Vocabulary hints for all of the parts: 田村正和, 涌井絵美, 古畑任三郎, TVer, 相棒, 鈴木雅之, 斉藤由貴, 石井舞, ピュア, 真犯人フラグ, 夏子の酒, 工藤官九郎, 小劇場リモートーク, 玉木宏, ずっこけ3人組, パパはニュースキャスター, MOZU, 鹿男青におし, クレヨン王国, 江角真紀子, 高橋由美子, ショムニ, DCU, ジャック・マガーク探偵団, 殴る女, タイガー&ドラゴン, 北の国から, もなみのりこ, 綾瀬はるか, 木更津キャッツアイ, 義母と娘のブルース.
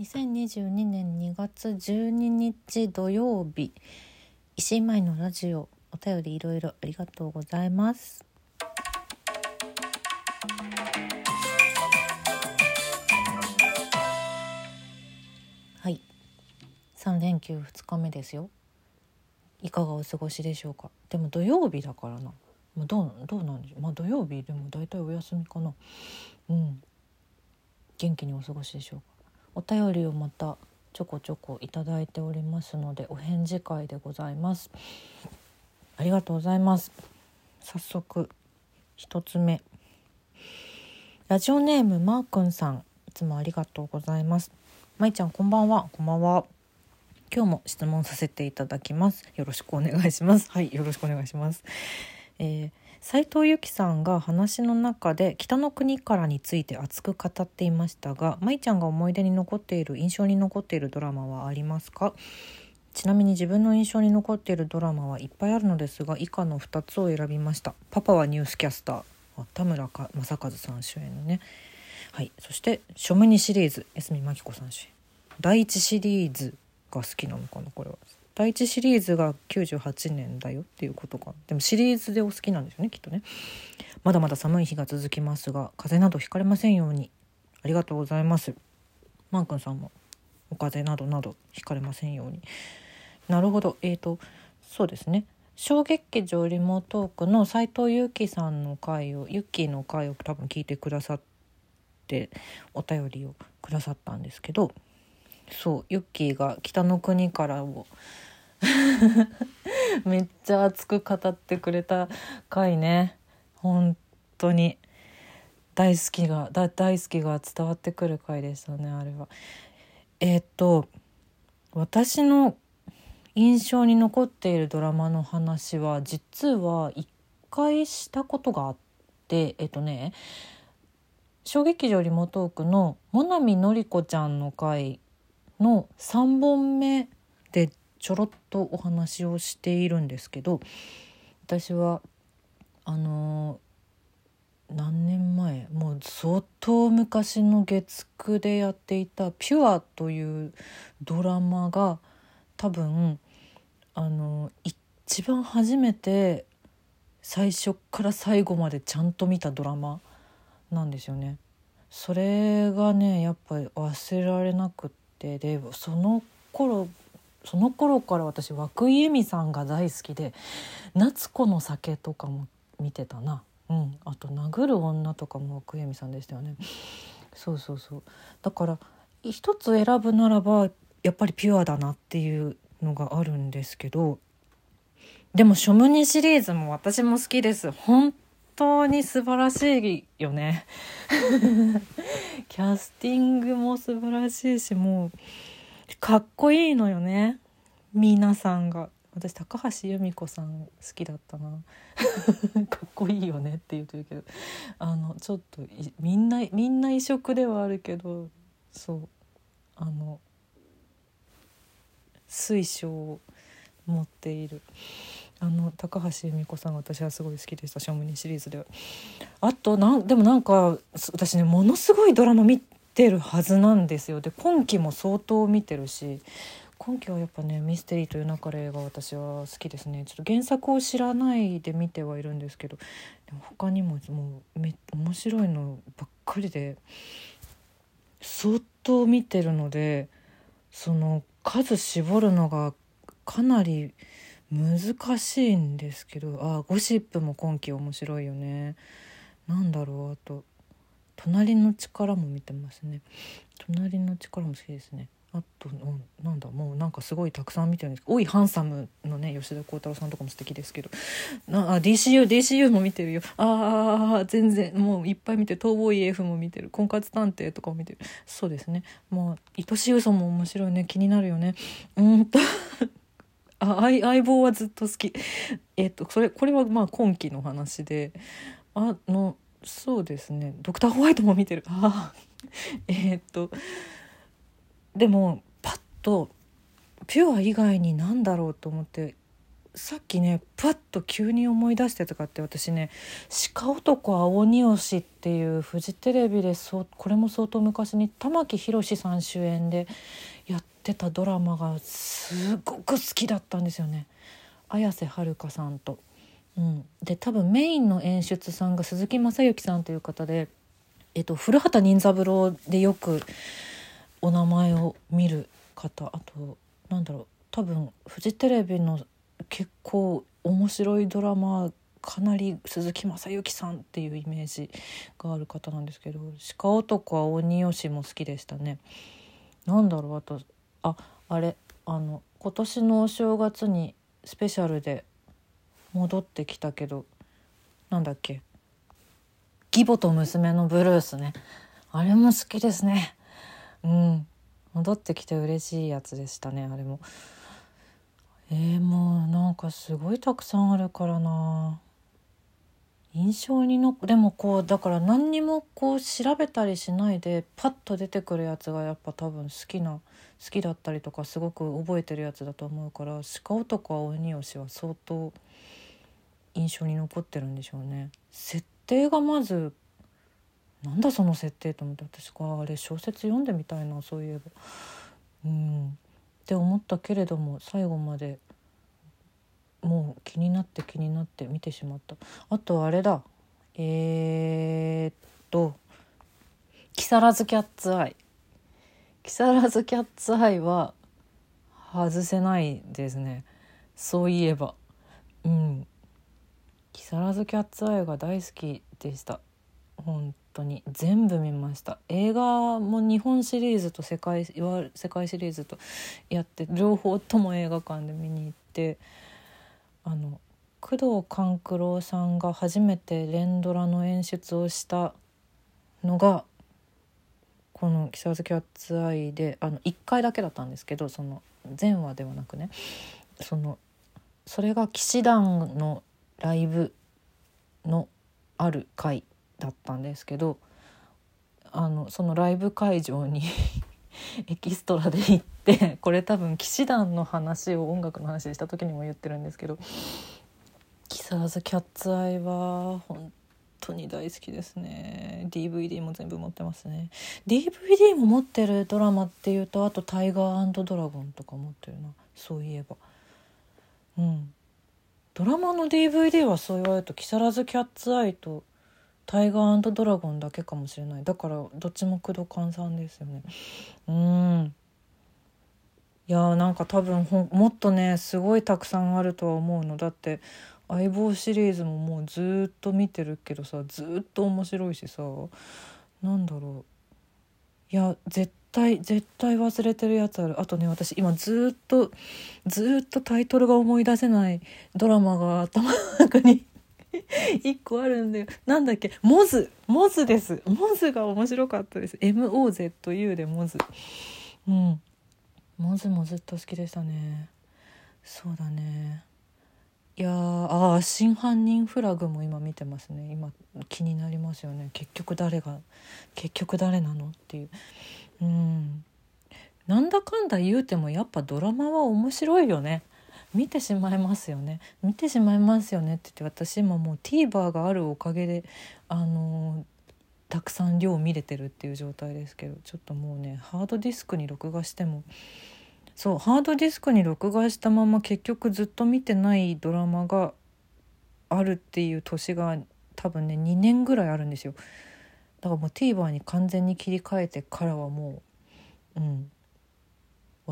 2022年2月12日土曜日、石井舞のラジオ、お便りいろいろありがとうございます。はい、3連休2日目ですよ。いかがお過ごしでしょうか。でも土曜日だからな、もうどうなんでしょう。まあ土曜日でもだいたいお休みかな。元気にお過ごしでしょうか。お便りをまたちょこちょこいただいておりますので、お返事会でございます。ありがとうございます。早速1つ目、ラジオネームマー君さん、いつもありがとうございます。まいちゃん、こんばんは。こんばんは。今日も質問させていただきます。よろしくお願いします。はい、よろしくお願いします。斉藤由貴さんが話の中で北の国からについて熱く語っていましたが、舞ちゃんが思い出に残っている、印象に残っているドラマはありますか？ちなみに自分の印象に残っているドラマはいっぱいあるのですが、以下の2つを選びました。パパはニュースキャスター、田村正和さん主演のね、はい、そしてショムニシリーズ、江角真紀子さん主演、第1シリーズが好きなのかな。これは第一シリーズが98年だよっていうことか。でもシリーズでお好きなんですよね、きっとね。まだまだ寒い日が続きますが、風邪などひかれませんように。ありがとうございます。マン君さんもお風邪などなどひかれませんように。なるほど。そうですね、小劇場リモートークの斉藤由貴さんの回を、ゆきの回を多分聞いてくださってお便りをくださったんですけど、そう、ユッキーが北の国からをめっちゃ熱く語ってくれた回ね。本当に大好きが伝わってくる回でしたね、あれは。私の印象に残っているドラマの話は、実は1回したことがあって、小劇場リモートークのもなみのりこちゃんの回の3本目でちょろっとお話をしているんですけど、私は何年前、もう相当昔の月9でやっていたピュアというドラマが、多分一番初めて最初から最後までちゃんと見たドラマなんですよね。それがね、やっぱり忘れられなくて、でその頃から私、涌井絵美さんが大好きで、夏子の酒とかも見てたな、あと殴る女とかも涌井絵美さんでしたよね。そうだから一つ選ぶならばやっぱりピュアだなっていうのがあるんですけど、でもショムニシリーズも私も好きです。本当に素晴らしいよねキャスティングも素晴らしいし、もうかっこいいのよね、皆さんが。私、高橋由美子さん好きだったなかっこいいよねって言ってるけど、ちょっとみんな異色ではあるけど、そう、水晶を持っている高橋由美子さんが私はすごい好きでした、ショムニシリーズでは。あとでも私ね、ものすごいドラマ見てるはずなんですよ。で、今期も相当見てるし、今期はやっぱね、ミステリーという流れが私は好きですね。ちょっと原作を知らないで見てはいるんですけど、でも他にも面白いのばっかりで相当見てるので、その数絞るのがかなり難しいんですけど、ゴシップも今期面白いよね。なんだろう、あと隣の力も見てますね。隣の力も好きですね。あとなんだ、もうなんかすごいたくさん見てるんですけど、おいハンサムのね、吉田鋼太郎さんとかも素敵ですけど、DCU も見てるよ。全然もういっぱい見てる。逃亡医 F も見てる。婚活探偵とかも見てる。そうですね、もう愛しい嘘も面白いね、気になるよね。相棒はずっと好き。これはまあ今期の話で、そうですね、ドクターホワイトも見てる。でもパッとピュア以外に何だろうと思ってさっきねパッと急に思い出してとかって、私ね鹿男青におしっていうフジテレビでこれも相当昔に玉木宏さん主演でやってたドラマがすごく好きだったんですよね、綾瀬はるかさんと、で多分メインの演出さんが鈴木雅之さんという方で、古畑任三郎でよくお名前を見る方、あとなんだろう、多分フジテレビの結構面白いドラマ、かなり鈴木雅之さんっていうイメージがある方なんですけど、鹿男青におしも好きでしたね。なんだろう、あと今年のお正月にスペシャルで戻ってきたけど、なんだっけ、義母と娘のブルースね、あれも好きですね。戻ってきて嬉しいやつでしたね、あれも。もうなんかすごいたくさんあるからな、印象にのでもこうだから何にもこう調べたりしないでパッと出てくるやつがやっぱ多分好きだったりとかすごく覚えてるやつだと思うから、鹿男青におしは相当印象に残ってるんでしょうね。設定がまずなんだその設定と思って、私があれ小説読んでみたいな、そういえばって思ったけれども、最後までもう気になって見てしまった。あとあれだ、木更津キャッツアイ、木更津キャッツアイは外せないですね、そういえば。木更津キャッツアイが大好きでした、本当に全部見ました。映画も日本シリーズと世界シリーズとやって、両方とも映画館で見に行って、工藤官九郎さんが初めて連ドラの演出をしたのがこの木更津キャッツアイで、1回だけだったんですけど、その前話ではなくね、それが騎士団のライブのある回だったんですけど、そのライブ会場にエキストラで行って、これ多分騎士団の話を音楽の話でした時にも言ってるんですけど、木更津キャッツアイは本当に大好きですね。 DVD も全部持ってますね。 DVD も持ってるドラマっていうと、あとタイガー&ドラゴンとか持ってるな、そういえば。ドラマの DVD はそう言われると木更津キャッツアイとタイガー&ドラゴンだけかもしれない。だからどっちも工藤官さんですよね。いやなんか多分もっとねすごいたくさんあるとは思うの。だって相棒シリーズももうずっと見てるけどさ、ずっと面白いしさ、なんだろう、いや絶対忘れてるやつある。あとね、私今ずっとタイトルが思い出せないドラマが頭の中に一個あるんだよ。なんだっけ、モズです。モズが面白かったです。 MOZU でモズ。モズもずっと好きでしたね。そうだね。いやー、真犯人フラグも今見てますね。今気になりますよね。結局誰なのっていう。なんだかんだ言うてもやっぱドラマは面白いよね。見てしまいますよねって言って、私今もう TVer があるおかげで、たくさん量見れてるっていう状態ですけど、ちょっともうねハードディスクに録画しても、そうハードディスクに録画したまま結局ずっと見てないドラマがあるっていう年が多分ね2年ぐらいあるんですよ。だからもう TVer に完全に切り替えてからはもう、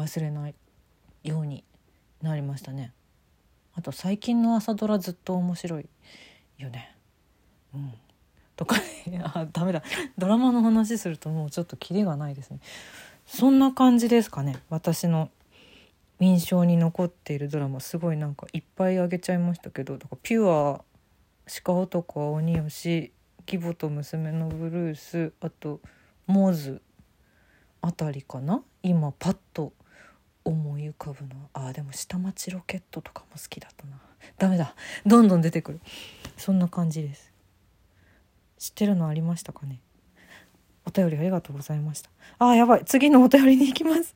忘れないようになりましたね。あと最近の朝ドラずっと面白いよね、とかねダメだ、ドラマの話するともうちょっとキリがないですね。そんな感じですかね、私の印象に残っているドラマ。すごいなんかいっぱいあげちゃいましたけど、だからピュア、鹿男青におし、義母と娘のブルース、あとモズあたりかな、今パッと思い浮かぶのは。でも下町ロケットとかも好きだったな。ダメだ、どんどん出てくる。そんな感じです。知ってるのありましたかね。お便りありがとうございました。あ、やばい、次のお便りに行きます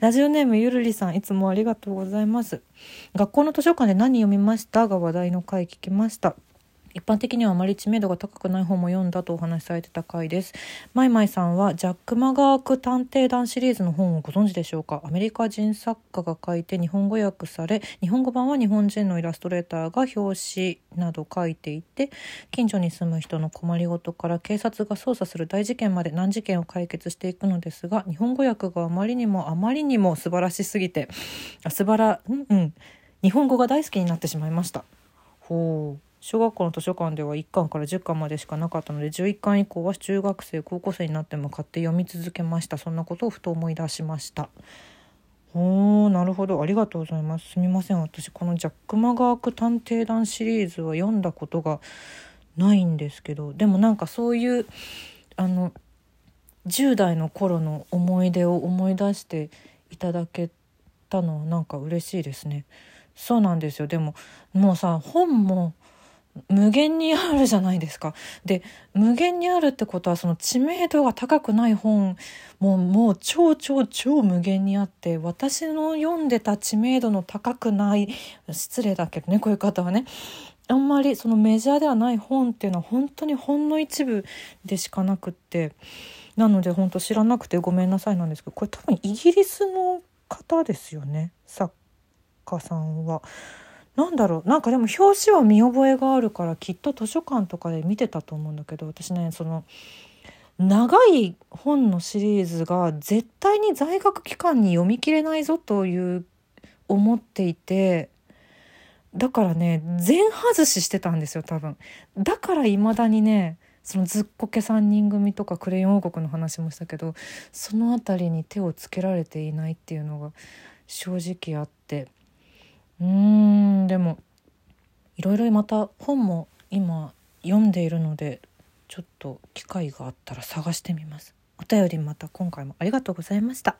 ラジオネームゆるりさん、いつもありがとうございます。学校の図書館で何読みましたが話題の回聞きました。一般的にはあまり知名度が高くない本も読んだとお話しされてた回です。マイマイさんはジャック・マガーク探偵団シリーズの本をご存知でしょうか。アメリカ人作家が書いて日本語訳され、日本語版は日本人のイラストレーターが表紙など書いていて、近所に住む人の困りごとから警察が捜査する大事件まで難事件を解決していくのですが、日本語訳があまりにも素晴らしすぎて日本語が大好きになってしまいました。ほう。小学校の図書館では1巻から10巻までしかなかったので、11巻以降は中学生高校生になっても買って読み続けました。そんなことをふと思い出しました。おー、なるほど、ありがとうございます。すみません、私このジャック・マガーク探偵団シリーズは読んだことがないんですけど、でもなんかそういう10代の頃の思い出を思い出していただけたのはなんか嬉しいですね。そうなんですよ。でももうさ、本も無限にあるじゃないですか。で、無限にあるってことはその知名度が高くない本ももう超無限にあって、私の読んでた知名度の高くない、失礼だけどねこういう方はね、あんまりそのメジャーではない本っていうのは本当にほんの一部でしかなくって、なので本当知らなくてごめんなさいなんですけど、これ多分イギリスの方ですよね、作家さんは。なんだろう、なんかでも表紙は見覚えがあるからきっと図書館とかで見てたと思うんだけど、私ね、その長い本のシリーズが絶対に在学期間に読み切れないぞという思っていて、だからね全外ししてたんですよ多分。だから未だにね、そのずっこけ3人組とかクレヨン王国の話もしたけど、そのあたりに手をつけられていないっていうのが正直あって、でもいろいろまた本も今読んでいるので、ちょっと機会があったら探してみます。お便りまた今回もありがとうございました。